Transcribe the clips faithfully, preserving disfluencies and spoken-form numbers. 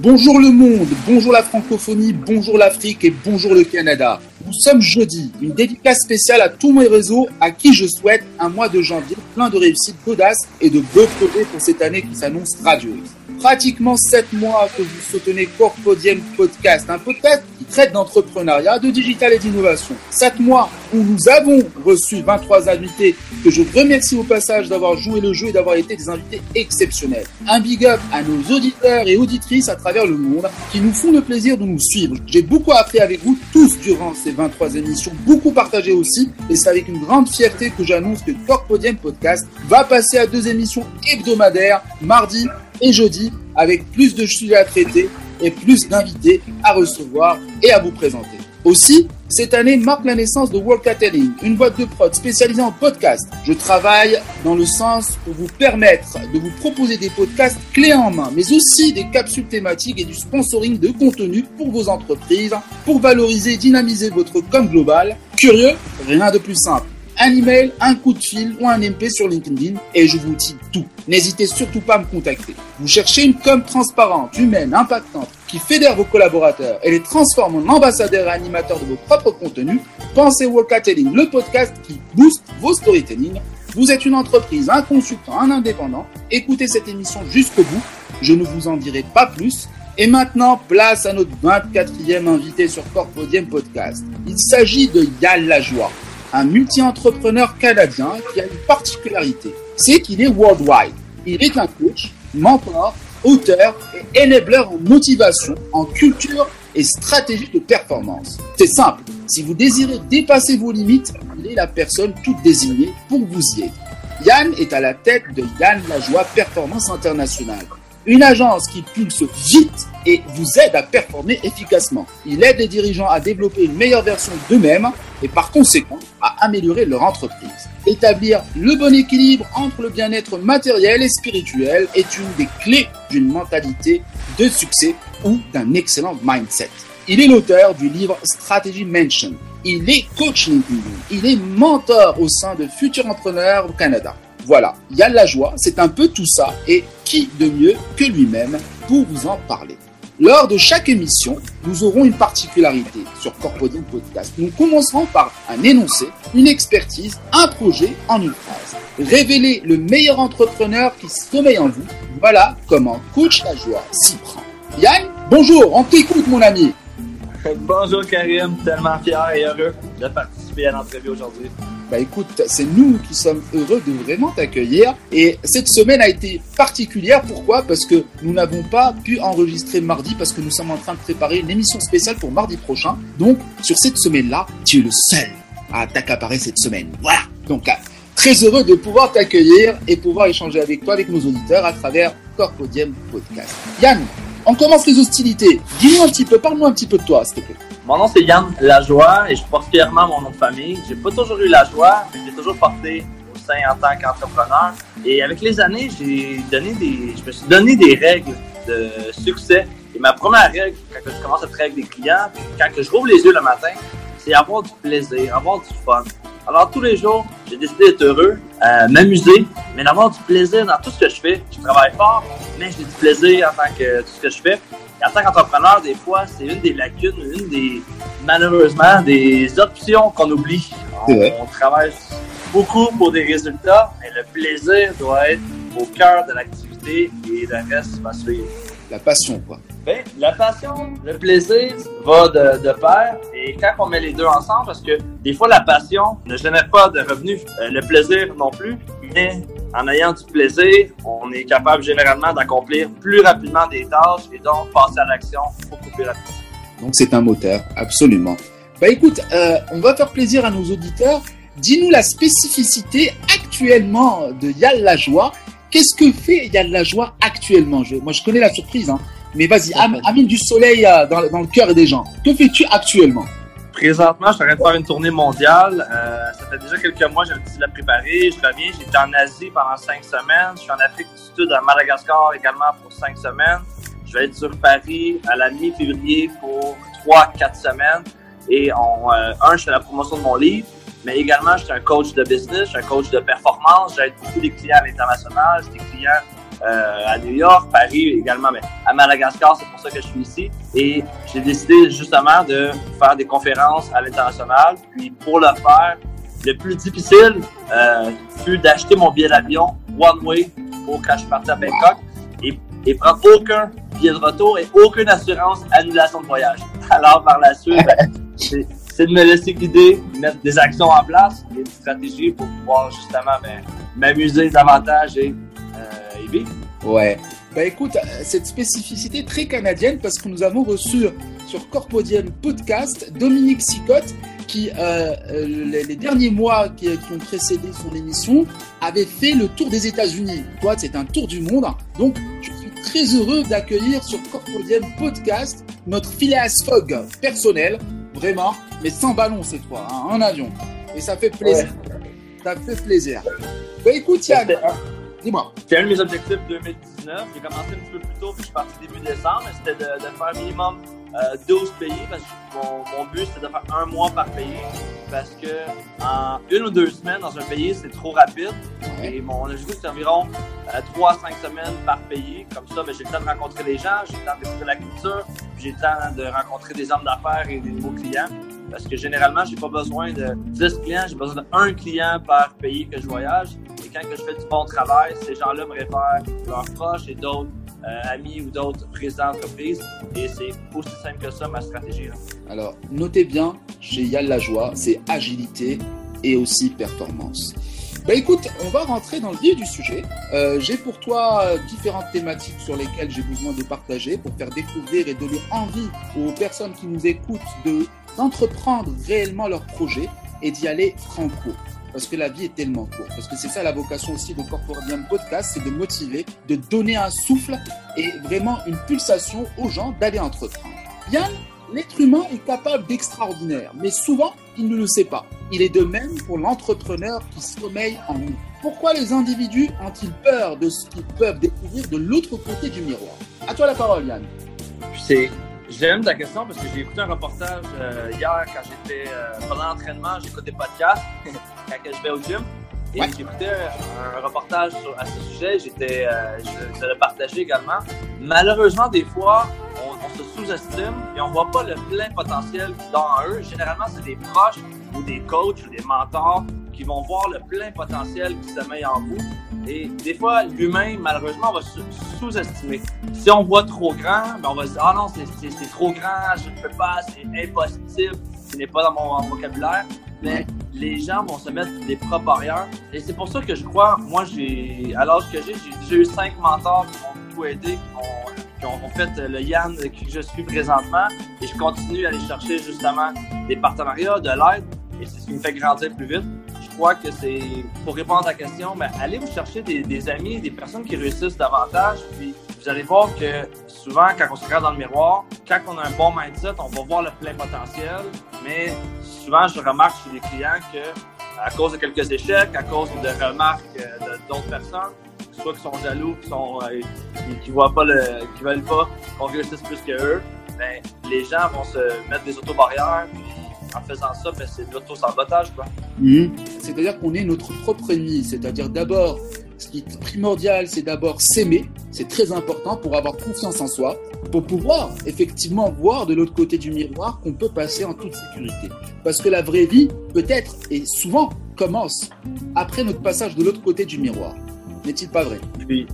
Bonjour le monde, bonjour la francophonie, bonjour l'Afrique et bonjour le Canada. Nous sommes jeudi, une dédicace spéciale à tous mes réseaux à qui je souhaite un mois de janvier plein de réussite, d'audace et de beaux projets pour cette année qui s'annonce radieuse. Pratiquement sept mois que vous soutenez Corpodiem Podcast, un podcast qui traite d'entrepreneuriat, de digital et d'innovation. sept mois où nous avons reçu vingt-trois invités que je remercie au passage d'avoir joué le jeu et d'avoir été des invités exceptionnels. Un big up à nos auditeurs et auditrices à travers le monde qui nous font le plaisir de nous suivre. J'ai beaucoup appris avec vous tous durant ces vingt-trois émissions, beaucoup partagées aussi, et c'est avec une grande fierté que j'annonce que Corpodiem Podcast va passer à deux émissions hebdomadaires, mardi et jeudi, avec plus de sujets à traiter et plus d'invités à recevoir et à vous présenter. Aussi, cette année marque la naissance de Worka Telling, une boîte de prod spécialisée en podcast. Je travaille dans le sens pour vous permettre de vous proposer des podcasts clés en main, mais aussi des capsules thématiques et du sponsoring de contenu pour vos entreprises, pour valoriser et dynamiser votre com global. Curieux? Rien de plus simple. Un email, un coup de fil ou un M P sur LinkedIn et je vous dis tout. N'hésitez surtout pas à me contacter. Vous cherchez une com transparente, humaine, impactante, qui fédère vos collaborateurs et les transforme en ambassadeurs et animateurs de vos propres contenus. Pensez Worka Telling, le podcast qui booste vos storytelling. Vous êtes une entreprise, un consultant, un indépendant. Écoutez cette émission jusqu'au bout. Je ne vous en dirai pas plus. Et maintenant, place à notre vingt-quatrième invité sur Corpodiem Podcast. Il s'agit de Yann Lajoie, un multi-entrepreneur canadien qui a une particularité, c'est qu'il est worldwide. Il est un coach, mentor, auteur et enabler en motivation, en culture et stratégie de performance. C'est simple, si vous désirez dépasser vos limites, il est la personne toute désignée pour vous y aider. Yann est à la tête de Yann Lajoie Performance Internationale, une agence qui pulse vite et vous aide à performer efficacement. Il aide les dirigeants à développer une meilleure version d'eux-mêmes et par conséquent à améliorer leur entreprise. Établir le bon équilibre entre le bien-être matériel et spirituel est une des clés d'une mentalité de succès ou d'un excellent mindset. Il est l'auteur du livre Strategy Mension. Il est coach LinkedIn. Il est mentor au sein de Futur Entrepreneur au Canada. Voilà, Yann Lajoie, c'est un peu tout ça et qui de mieux que lui-même pour vous en parler. Lors de chaque émission, nous aurons une particularité sur Corpodiem Podcast. Nous commencerons par un énoncé, une expertise, un projet en une phrase. Révéler le meilleur entrepreneur qui sommeille en vous, voilà comment Coach Lajoie s'y prend. Yann, bonjour, on t'écoute mon ami. Bonjour Karim, tellement fier et heureux de participer à l'entrevue aujourd'hui. Bah écoute, c'est nous qui sommes heureux de vraiment t'accueillir et cette semaine a été particulière. Pourquoi ? Parce que nous n'avons pas pu enregistrer mardi parce que nous sommes en train de préparer une émission spéciale pour mardi prochain. Donc sur cette semaine-là, tu es le seul à t'accaparer cette semaine. Voilà. Donc très heureux de pouvoir t'accueillir et pouvoir échanger avec toi, avec nos auditeurs à travers Corpodiem Podcast. Yann, on commence les hostilités. Dis-nous un petit peu, parle-nous un petit peu de toi, s'il te plaît. Mon nom, c'est Yann Lajoie et je porte fièrement mon nom de famille. J'ai pas toujours eu la joie, mais j'ai toujours porté au sein en tant qu'entrepreneur. Et avec les années, j'ai donné des, je me suis donné des règles de succès. Et ma première règle, quand je commence à travailler avec des clients, quand je rouvre les yeux le matin, c'est avoir du plaisir, avoir du fun. Alors, tous les jours, j'ai décidé d'être heureux, euh, m'amuser, mais d'avoir du plaisir dans tout ce que je fais. Je travaille fort, mais j'ai du plaisir en tant que euh, tout ce que je fais. Et en tant qu'entrepreneur, des fois, c'est une des lacunes, une des, malheureusement, des options qu'on oublie. On, on travaille beaucoup pour des résultats, mais le plaisir doit être au cœur de l'activité et le reste va suivre. La passion, quoi. Ben, la passion, le plaisir va de, de pair. Et quand on met les deux ensemble, parce que des fois, la passion ne génère pas de revenus, euh, le plaisir non plus, mais en ayant du plaisir, on est capable généralement d'accomplir plus rapidement des tâches et donc passer à l'action beaucoup plus rapidement. Donc, c'est un moteur, absolument. Ben, écoute, euh, on va faire plaisir à nos auditeurs. Dis-nous la spécificité actuellement de Yann Lajoie. Qu'est-ce que fait Yann Lajoie actuellement? je, Moi, je connais la surprise, hein. Mais vas-y, am, amène du soleil dans, dans le cœur des gens. Que fais-tu actuellement? Présentement, je suis en train de faire une tournée mondiale. Euh, ça fait déjà quelques mois que j'avais décidé de la préparer. Je reviens, j'étais en Asie pendant cinq semaines. Je suis en Afrique du Sud, à Madagascar également pour cinq semaines. Je vais être sur Paris à la mi-février pour trois, quatre semaines. Et on, euh, un, je fais la promotion de mon livre. Mais également, je suis un coach de business, je suis un coach de performance. J'aide beaucoup des clients à l'international, des clients euh, à New York, Paris également, mais à Madagascar, c'est pour ça que je suis ici. Et j'ai décidé justement de faire des conférences à l'international. Puis pour le faire, le plus difficile euh, fut d'acheter mon billet d'avion one way pour quand je suis parti à Bangkok et, et prendre aucun billet de retour et aucune assurance annulation de voyage. Alors par la suite, ben, c'est, c'est de me laisser guider, mettre des actions en place, des stratégies pour pouvoir justement ben, m'amuser davantage et, euh, et vivre. Ouais. Bah écoute, cette spécificité très canadienne parce que nous avons reçu sur Corpodiem Podcast Dominique Sicotte qui, euh, les, les derniers mois qui, qui ont précédé son émission, avait fait le tour des États-Unis. Toi, c'est un tour du monde. Donc, je suis très heureux d'accueillir sur Corpodiem Podcast notre Phileas Fogg personnel, vraiment, mais sans ballon cette fois, hein, en avion. Et ça fait plaisir. Ouais. Ça fait plaisir. Bah écoute, Yann, dis-moi. C'est un de mes objectifs deux mille dix-neuf. J'ai commencé un petit peu plus tôt, puis je suis parti début décembre. C'était de, de faire minimum euh, douze pays, parce que mon, mon but, c'était de faire un mois par pays. Parce que en une ou deux semaines dans un pays, c'est trop rapide. Et mon objectif, c'est environ euh, trois à cinq semaines par pays. Comme ça, ben, j'ai le temps de rencontrer les gens, j'ai le temps de découvrir la culture, puis j'ai le temps de rencontrer des hommes d'affaires et des nouveaux clients. Parce que généralement, j'ai pas besoin de dix clients, j'ai besoin d'un client par pays que je voyage. Et quand que je fais du bon travail, ces gens-là me réfèrent leurs proches et d'autres euh, amis ou d'autres présidents d'entreprise. Et c'est aussi simple que ça, ma stratégie. Alors, notez bien, chez Yann Lajoie, c'est agilité et aussi performance. Bah écoute, on va rentrer dans le vif du sujet. Euh, j'ai pour toi euh, différentes thématiques sur lesquelles j'ai besoin de partager pour faire découvrir et donner envie aux personnes qui nous écoutent de d'entreprendre réellement leur projet et d'y aller franco. Parce que la vie est tellement courte. Parce que c'est ça la vocation aussi de Corpodiem Podcast, c'est de motiver, de donner un souffle et vraiment une pulsation aux gens d'aller entreprendre. Yann, l'être humain est capable d'extraordinaire, mais souvent, il ne le sait pas. Il est de même pour l'entrepreneur qui sommeille en nous. Pourquoi les individus ont-ils peur de ce qu'ils peuvent découvrir de l'autre côté du miroir? À toi la parole, Yann. C'est... J'aime ta question parce que j'ai écouté un reportage euh, hier quand j'étais euh, pendant l'entraînement, j'écoute des podcasts quand je vais au gym et ouais. J'écoutais un, un reportage sur, à ce sujet, j'étais, euh, je, je le partageais également. Malheureusement, des fois, on, on se sous-estime et on voit pas le plein potentiel dans eux. Généralement, c'est des proches ou des coachs ou des mentors qui vont voir le plein potentiel qui sommeille en vous. Et des fois, l'humain, malheureusement, on va sous-estimer. Si on voit trop grand, ben on va se dire « Ah non, c'est, c'est, c'est trop grand, je ne peux pas, c'est impossible, ce n'est pas dans mon vocabulaire. » Mais les gens vont se mettre des propres barrières. Et c'est pour ça que je crois, moi, j'ai à l'âge que j'ai, j'ai déjà eu cinq mentors qui m'ont beaucoup aidé, qui m'ont, qui ont fait le Yann que je suis présentement. Et je continue à aller chercher justement des partenariats, de l'aide. Et c'est ce qui me fait grandir plus vite. Je crois que c'est, pour répondre à ta question, ben, allez vous chercher des, des amis, des personnes qui réussissent davantage, puis vous allez voir que souvent, quand on se regarde dans le miroir, quand on a un bon mindset, on va voir le plein potentiel, mais souvent, je remarque chez les clients que, à cause de quelques échecs, à cause de remarques de, d'autres personnes, soit qui sont jaloux, qui sont, euh, qui, qui voient pas le, qui veulent pas qu'on réussisse plus qu'eux, ben, les gens vont se mettre des auto-barrières, puis en faisant ça, ben, c'est de l'auto-sabotage, quoi. Mmh. C'est-à-dire qu'on est notre propre ennemi. C'est-à-dire d'abord, ce qui est primordial, c'est d'abord s'aimer. C'est très important pour avoir confiance en soi, pour pouvoir effectivement voir de l'autre côté du miroir qu'on peut passer en toute sécurité. Parce que la vraie vie, peut-être, et souvent, commence après notre passage de l'autre côté du miroir. N'est-il pas vrai? Puis,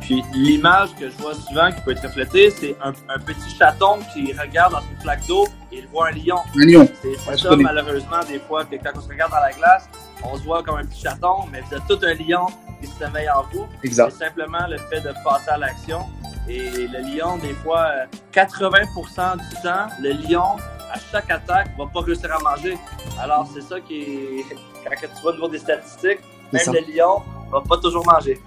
puis l'image que je vois souvent qui peut être reflétée, c'est un, un petit chaton qui regarde dans une flaque d'eau et il voit un lion. Un lion. C'est, c'est ouais, ça, malheureusement, des fois, que quand on se regarde dans la glace, on se voit comme un petit chaton, mais vous êtes tout un lion qui se sommeille en vous. Exact. C'est simplement le fait de passer à l'action. Et le lion, des fois, quatre-vingts pour cent du temps, le lion, à chaque attaque, va pas réussir à manger. Alors, c'est ça qui est... Quand tu vois au niveau des statistiques, même le lion va pas toujours manger.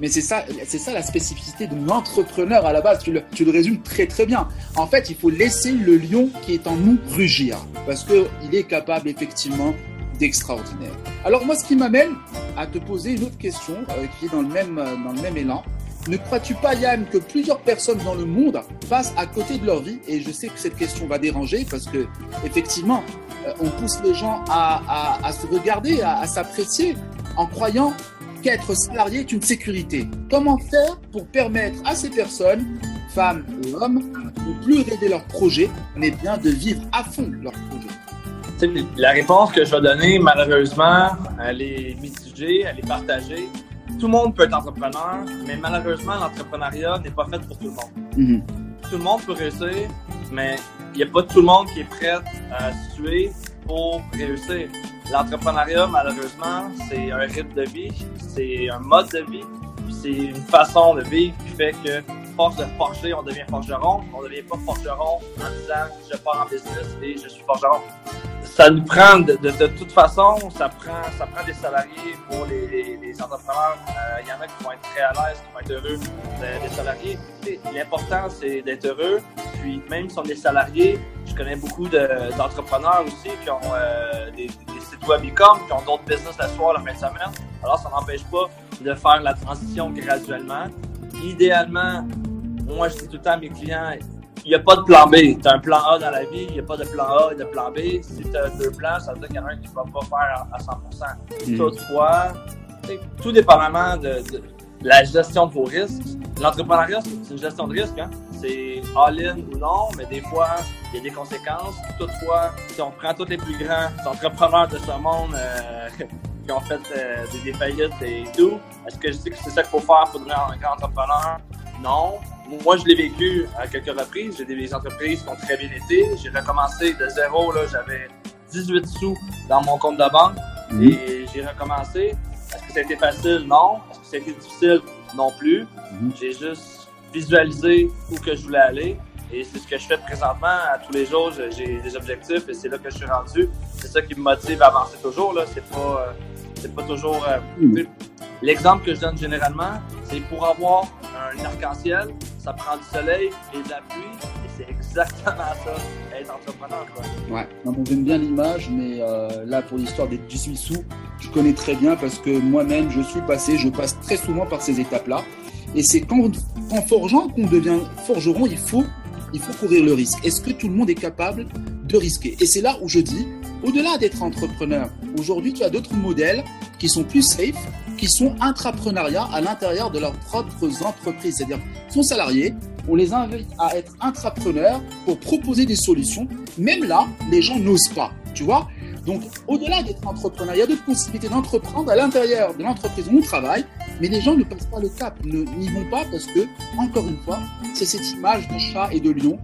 Mais c'est ça, c'est ça la spécificité de l'entrepreneur à la base. Tu le, tu le résumes très très bien. En fait, il faut laisser le lion qui est en nous rugir parce qu'il est capable effectivement d'extraordinaire. Alors moi, ce qui m'amène à te poser une autre question euh, qui est dans le même, euh, dans le même élan. Ne crois-tu pas, Yann, que plusieurs personnes dans le monde passent à côté de leur vie? Et je sais que cette question va déranger parce que effectivement, euh, on pousse les gens à, à, à se regarder, à, à s'apprécier en croyant qu'être salarié est une sécurité. Comment faire pour permettre à ces personnes, femmes et hommes, de plus aider leur projet, mais bien de vivre à fond leur projet? T'sais, la réponse que je vais donner, malheureusement, elle est mitigée, elle est partagée. Tout le monde peut être entrepreneur, mais malheureusement, l'entrepreneuriat n'est pas fait pour tout le monde. Mm-hmm. Tout le monde peut réussir, mais il n'y a pas tout le monde qui est prêt à suer pour réussir. L'entrepreneuriat, malheureusement, c'est un rythme de vie, c'est un mode de vie, puis c'est une façon de vivre qui fait que, force de forger, on devient forgeron. On ne devient pas forgeron en disant « je pars en business et je suis forgeron ». Ça nous prend, de, de, de toute façon, ça prend, ça prend des salariés pour les, les, les entrepreneurs. Il euh, y en a qui vont être très à l'aise, qui vont être heureux de, des salariés. Et l'important, c'est d'être heureux. Puis même si on est salarié, je connais beaucoup de, d'entrepreneurs aussi qui ont euh, des, des sites web e-com, qui ont d'autres business le soir, la fin de semaine. Alors, ça n'empêche pas de faire la transition graduellement. Idéalement, moi, je dis tout le temps à mes clients, il n'y a pas de plan B. Tu as un plan A dans la vie, il n'y a pas de plan A et de plan B. Si tu as deux plans, ça veut dire qu'il y en a un qui ne va pas faire à cent pour cent. Mmh. Toutefois, tout dépendamment de, de la gestion de vos risques, l'entrepreneuriat, c'est une gestion de risque. Hein? C'est all-in ou non, mais des fois, il y a des conséquences. Toutefois, si on prend tous les plus grands entrepreneurs de ce monde, euh, qui ont fait euh, des, des faillites et tout, est-ce que je dis que c'est ça qu'il faut faire pour devenir un grand entrepreneur? Non. Moi, je l'ai vécu à quelques reprises. J'ai des entreprises qui ont très bien été. J'ai recommencé de zéro. Là, j'avais dix-huit sous dans mon compte de banque et j'ai recommencé. Est-ce que ça a été facile? Non. Est-ce que ça a été difficile? Non plus. Mm-hmm. J'ai juste visualisé où que je voulais aller et c'est ce que je fais présentement. À tous les jours, j'ai des objectifs et c'est là que je suis rendu. C'est ça qui me motive à avancer toujours. Là, c'est pas, euh, c'est pas toujours... Euh, mm-hmm. L'exemple que je donne généralement, c'est pour avoir un arc-en-ciel, ça prend du soleil et de la pluie, et c'est exactement ça, être entrepreneur, quoi. Ouais, donc on aime bien l'image, mais euh, là, pour l'histoire des dix-huit sous, je connais très bien parce que moi-même, je suis passé, je passe très souvent par ces étapes-là. Et c'est quand, en forgeant qu'on devient forgeron, il faut, il faut courir le risque. Est-ce que tout le monde est capable de risquer? Et c'est là où je dis, au-delà d'être entrepreneur, aujourd'hui, tu as d'autres modèles qui sont plus safe, qui sont intrapreneuriat à l'intérieur de leurs propres entreprises. C'est-à-dire, ils sont salariés, on les invite à être intrapreneurs pour proposer des solutions. Même là, les gens n'osent pas, tu vois. Donc, au-delà d'être entrepreneur, il y a d'autres possibilités d'entreprendre à l'intérieur de l'entreprise où on travaille, mais les gens ne passent pas le cap, ne, n'y vont pas parce que, encore une fois, c'est cette image de chat et de lion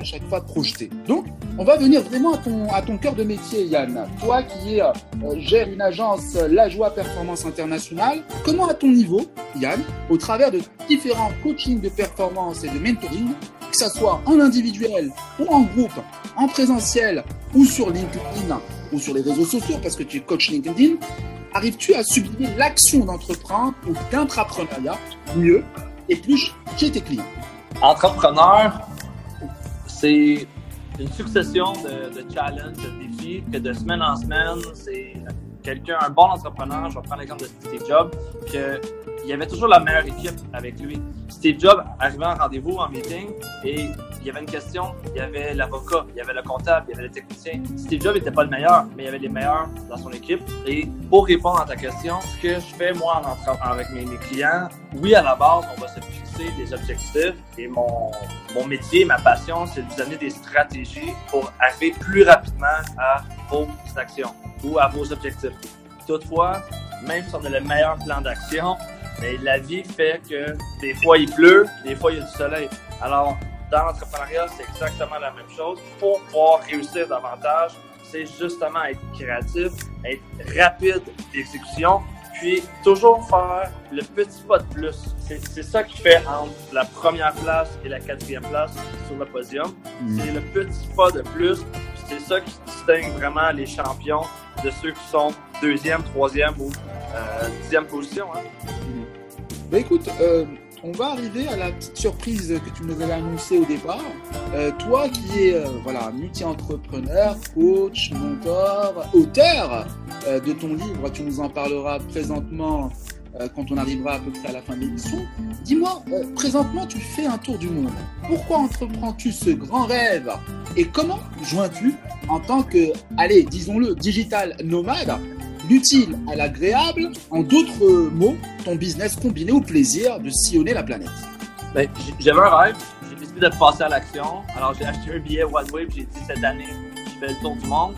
à chaque fois projeté. Donc, on va venir vraiment à ton, à ton cœur de métier, Yann. Toi qui euh, gères une agence Lajoie Performance Internationale, comment à ton niveau, Yann, au travers de différents coachings de performance et de mentoring, que ce soit en individuel ou en groupe, en présentiel ou sur LinkedIn ou sur les réseaux sociaux parce que tu es coach LinkedIn, arrives-tu à sublimer l'action d'entreprendre ou d'intrapreneuriat mieux et plus chez tes clients? Entrepreneur, c'est une succession de, de challenges, de défis, que de semaine en semaine, c'est quelqu'un, un bon entrepreneur, je vais prendre l'exemple de Steve Jobs, qu'il y avait toujours la meilleure équipe avec lui. Steve Jobs arrivait en rendez-vous, en meeting, et il y avait une question, il y avait l'avocat, il y avait le comptable, il y avait le technicien. Steve Jobs n'était pas le meilleur, mais il y avait les meilleurs dans son équipe. Et pour répondre à ta question, ce que je fais moi en entre- avec mes, mes clients, oui, à la base, on va se fixer des objectifs. Et mon, mon métier, ma passion, c'est de vous amener des stratégies pour arriver plus rapidement à vos actions ou à vos objectifs. Toutefois, même si on a le meilleur plan d'action, mais la vie fait que des fois, il pleut, des fois, il y a du soleil. Alors, dans l'entrepreneuriat, c'est exactement la même chose. Pour pouvoir réussir davantage, c'est justement être créatif, être rapide d'exécution, puis toujours faire le petit pas de plus. C'est, c'est ça qui fait entre la première place et la quatrième place sur le podium. Mmh. C'est le petit pas de plus. C'est ça qui distingue vraiment les champions de ceux qui sont deuxième, troisième ou euh, dixième position. Hein. Mmh. Ben écoute... Euh... On va arriver à la petite surprise que tu nous avais annoncée au départ. Euh, toi qui es euh, voilà, multi-entrepreneur, coach, mentor, auteur euh, de ton livre, tu nous en parleras présentement euh, quand on arrivera à peu près à la fin de l'émission. Dis-moi, euh, présentement tu fais un tour du monde. Pourquoi entreprends-tu ce grand rêve et comment joins-tu en tant que, allez, disons-le, digital nomade, l'utile à l'agréable, en d'autres mots, ton business combiné au plaisir de sillonner la planète. Ben, j'avais un rêve, j'ai décidé de passer à l'action. Alors j'ai acheté un billet One Way, j'ai dit cette année, je fais le tour du monde.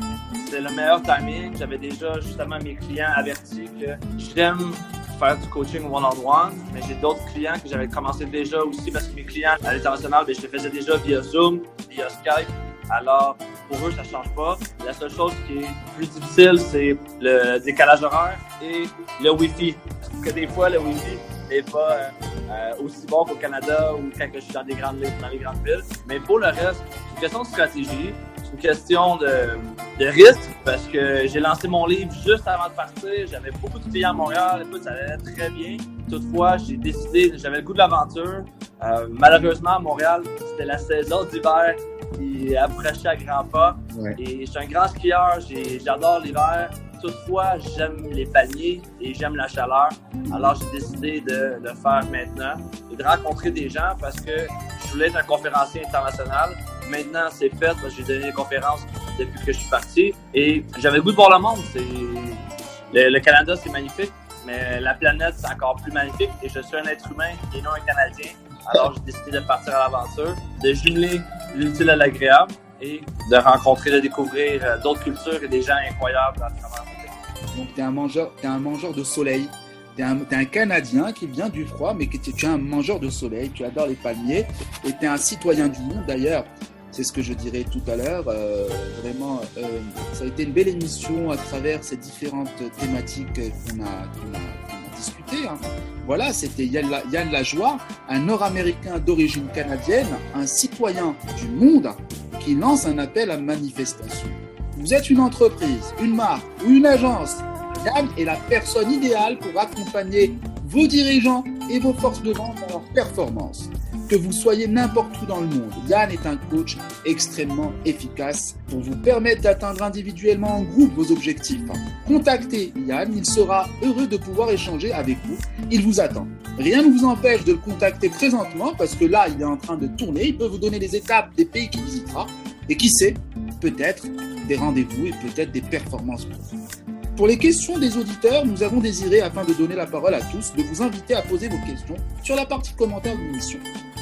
C'est le meilleur timing. J'avais déjà justement mes clients avertis que j'aime faire du coaching one-on-one, mais j'ai d'autres clients que j'avais commencé déjà aussi parce que mes clients à l'international, je les faisais déjà via Zoom, via Skype. Alors, pour eux, ça ne change pas. La seule chose qui est plus difficile, c'est le décalage horaire et le Wi-Fi. Parce que des fois, le Wi-Fi n'est pas euh, euh, aussi bon qu'au Canada ou quand je suis dans des grandes villes, dans les grandes villes. Mais pour le reste, c'est une question de stratégie, c'est une question de, de risque. Parce que j'ai lancé mon livre juste avant de partir. J'avais beaucoup de clients à Montréal. Écoute, ça allait très bien. Toutefois, j'ai décidé, j'avais le goût de l'aventure. Euh, malheureusement, à Montréal, c'était la saison d'hiver. Qui approchait à grands pas. Ouais. Et je suis un grand skieur, j'ai, j'adore l'hiver. Toutefois, j'aime les paniers et j'aime la chaleur. Alors, j'ai décidé de le faire maintenant et de rencontrer des gens parce que je voulais être un conférencier international. Maintenant, c'est fait parce que j'ai donné des conférences depuis que je suis parti. Et j'avais le goût de voir le monde. C'est... Le, le Canada, c'est magnifique, mais la planète, c'est encore plus magnifique. Et je suis un être humain et non un Canadien. Alors, j'ai décidé de partir à l'aventure, de jumeler l'utile à l'agréable et de rencontrer, de découvrir d'autres cultures et des gens incroyables à travers le monde. Donc, tu es un mangeur, tu es un mangeur de soleil. Tu es un, un Canadien qui vient du froid, mais qui tu es un mangeur de soleil. Tu adores les palmiers et tu es un citoyen du monde. D'ailleurs, c'est ce que je dirais tout à l'heure. Euh, vraiment, euh, ça a été une belle émission à travers ces différentes thématiques qu'on a, qu'on a discuter. Hein. Voilà, c'était Yann Lajoie, un Nord-Américain d'origine canadienne, un citoyen du monde qui lance un appel à manifestation. Vous êtes une entreprise, une marque ou une agence, Yann est la personne idéale pour accompagner vos dirigeants et vos forces de vente dans leur performance. Que vous soyez n'importe où dans le monde, Yann est un coach extrêmement efficace pour vous permettre d'atteindre individuellement en groupe vos objectifs. Contactez Yann, il sera heureux de pouvoir échanger avec vous. Il vous attend. Rien ne vous empêche de le contacter présentement parce que là, il est en train de tourner. Il peut vous donner les étapes des pays qu'il visitera et qui sait, peut-être des rendez-vous et peut-être des performances pour vous. Pour les questions des auditeurs, nous avons désiré, afin de donner la parole à tous, de vous inviter à poser vos questions sur la partie commentaire de l'émission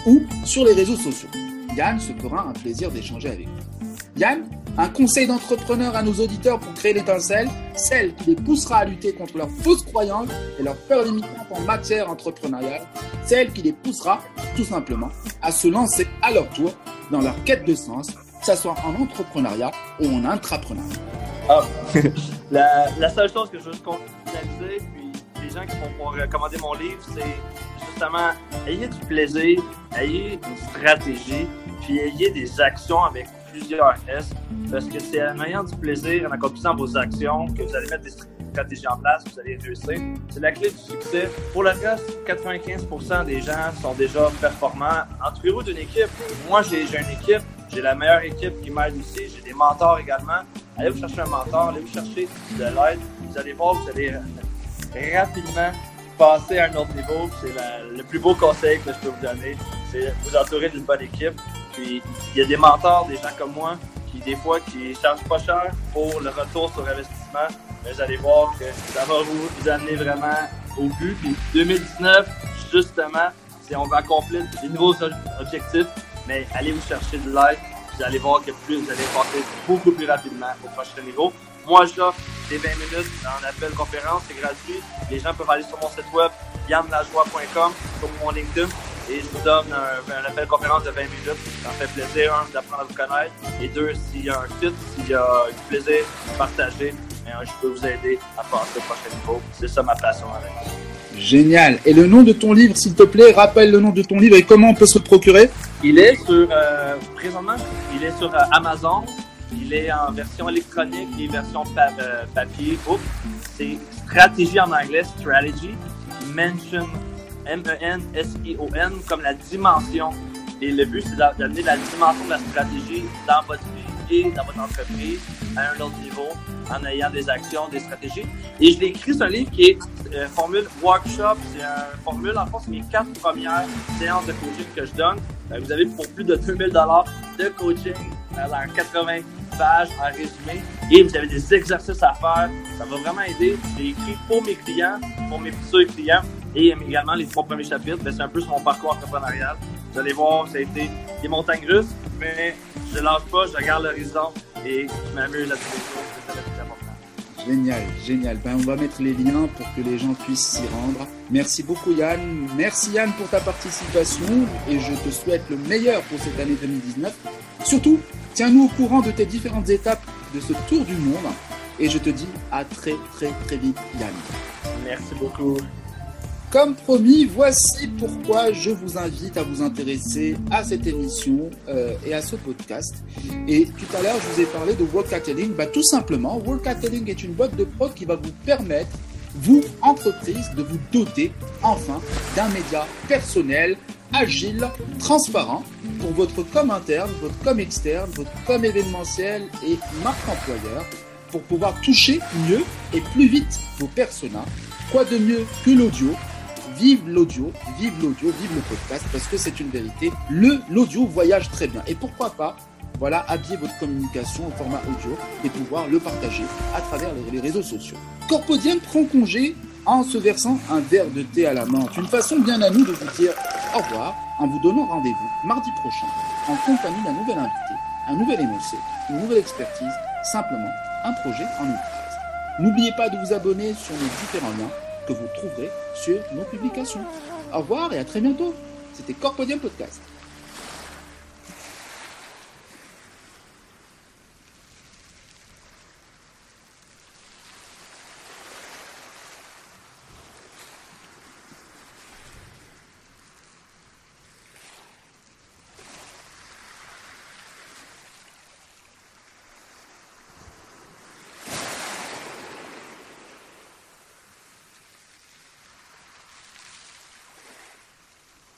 ou sur les réseaux sociaux. Yann se fera un plaisir d'échanger avec vous. Yann, un conseil d'entrepreneur à nos auditeurs pour créer l'étincelle, celle qui les poussera à lutter contre leurs fausses croyances et leurs peurs limitantes en matière entrepreneuriale, celle qui les poussera tout simplement à se lancer à leur tour dans leur quête de sens, que ce soit en entrepreneuriat ou en intrapreneuriat. Ah, la, la seule chose que je veux finaliser, puis les gens qui vont pouvoir commander mon livre, c'est justement, ayez du plaisir, ayez une stratégie, puis ayez des actions avec plusieurs S, parce que c'est en ayant du plaisir, en accomplissant vos actions, que vous allez mettre des stratégies en place, vous allez réussir. C'est la clé du succès. Pour le reste, quatre-vingt-quinze pour cent des gens sont déjà performants. Entourez-vous d'une équipe. Moi, j'ai, j'ai une équipe. J'ai la meilleure équipe qui m'aide aussi. J'ai des mentors également. Allez vous chercher un mentor, allez vous chercher de l'aide. Vous allez voir, vous allez rapidement passer à un autre niveau. C'est la, le plus beau conseil que je peux vous donner. C'est vous entourer d'une bonne équipe. Puis, il y a des mentors, des gens comme moi, qui des fois, qui chargent pas cher pour le retour sur investissement. Mais vous allez voir que ça va vous, vous amener vraiment au but. Puis, deux mille dix-neuf, justement, c'est, on va accomplir des nouveaux objectifs. Mais allez vous chercher de l'aide, vous allez voir que plus vous allez passer beaucoup plus rapidement au prochain niveau. Moi, j'offre des vingt minutes en appel conférence, c'est gratuit. Les gens peuvent aller sur mon site web, ian lajoie point com, sur mon LinkedIn, et je vous donne un, un appel conférence de vingt minutes. Ça me fait plaisir, un, d'apprendre à vous connaître, et deux, s'il y a un fit, s'il y a du plaisir partagé, je peux vous aider à passer au prochain niveau. C'est ça ma passion avec vous. Génial. Et le nom de ton livre, s'il te plaît, rappelle le nom de ton livre et comment on peut se le procurer. Il est sur, euh, présentement, il est sur euh, Amazon. Il est en version électronique et version pa- euh, papier. Oups. C'est stratégie en anglais, strategy, mention, M E N S I O N, comme la dimension. Et le but, c'est d'amener la dimension de la stratégie dans votre vie et dans votre entreprise à un autre niveau, en ayant des actions, des stratégies. Et je l'ai écrit sur un livre qui est euh, formule workshop. C'est une formule, en fait, c'est mes quatre premières séances de coaching que je donne. Euh, vous avez pour plus de deux mille dollars de coaching dans quatre-vingts message en résumé et vous avez des exercices à faire. Ça va vraiment aider. J'ai écrit pour mes clients, pour mes futurs clients et également les trois premiers chapitres. C'est un peu sur mon parcours entrepreneurial. Vous allez voir, ça a été des montagnes russes, mais je ne lâche pas, je regarde l'horizon et je m'amuse à tous les jours. C'est ça le plus important. Génial, génial. Ben, on va mettre les liens pour que les gens puissent s'y rendre. Merci beaucoup Yann. Merci Yann pour ta participation et je te souhaite le meilleur pour cette année deux mille dix-neuf. Surtout, tiens-nous au courant de tes différentes étapes de ce tour du monde et je te dis à très très très vite Yann. Merci beaucoup. Comme promis, voici pourquoi je vous invite à vous intéresser à cette émission euh, et à ce podcast. Et tout à l'heure, je vous ai parlé de Worka Telling. Bah, tout simplement, Worka Telling est une boîte de prod qui va vous permettre, vous, entreprise, de vous doter enfin d'un média personnel, agile, transparent pour votre com interne, votre com externe, votre com événementiel et marque employeur pour pouvoir toucher mieux et plus vite vos personas. Quoi de mieux que l'audio ? Vive l'audio, vive l'audio, vive le podcast, parce que c'est une vérité. Le, l'audio voyage très bien. Et pourquoi pas, voilà, habiller votre communication au format audio et pouvoir le partager à travers les, les réseaux sociaux. Corpodiem prend congé en se versant un verre de thé à la menthe. Une façon bien à nous de vous dire au revoir en vous donnant rendez-vous mardi prochain en compagnie d'un nouvel invité, un nouvel énoncé, une nouvelle expertise, simplement un projet en entreprise. N'oubliez pas de vous abonner sur nos différents liens que vous trouverez sur nos publications. Au revoir et à très bientôt. C'était Corpodiem Podcast.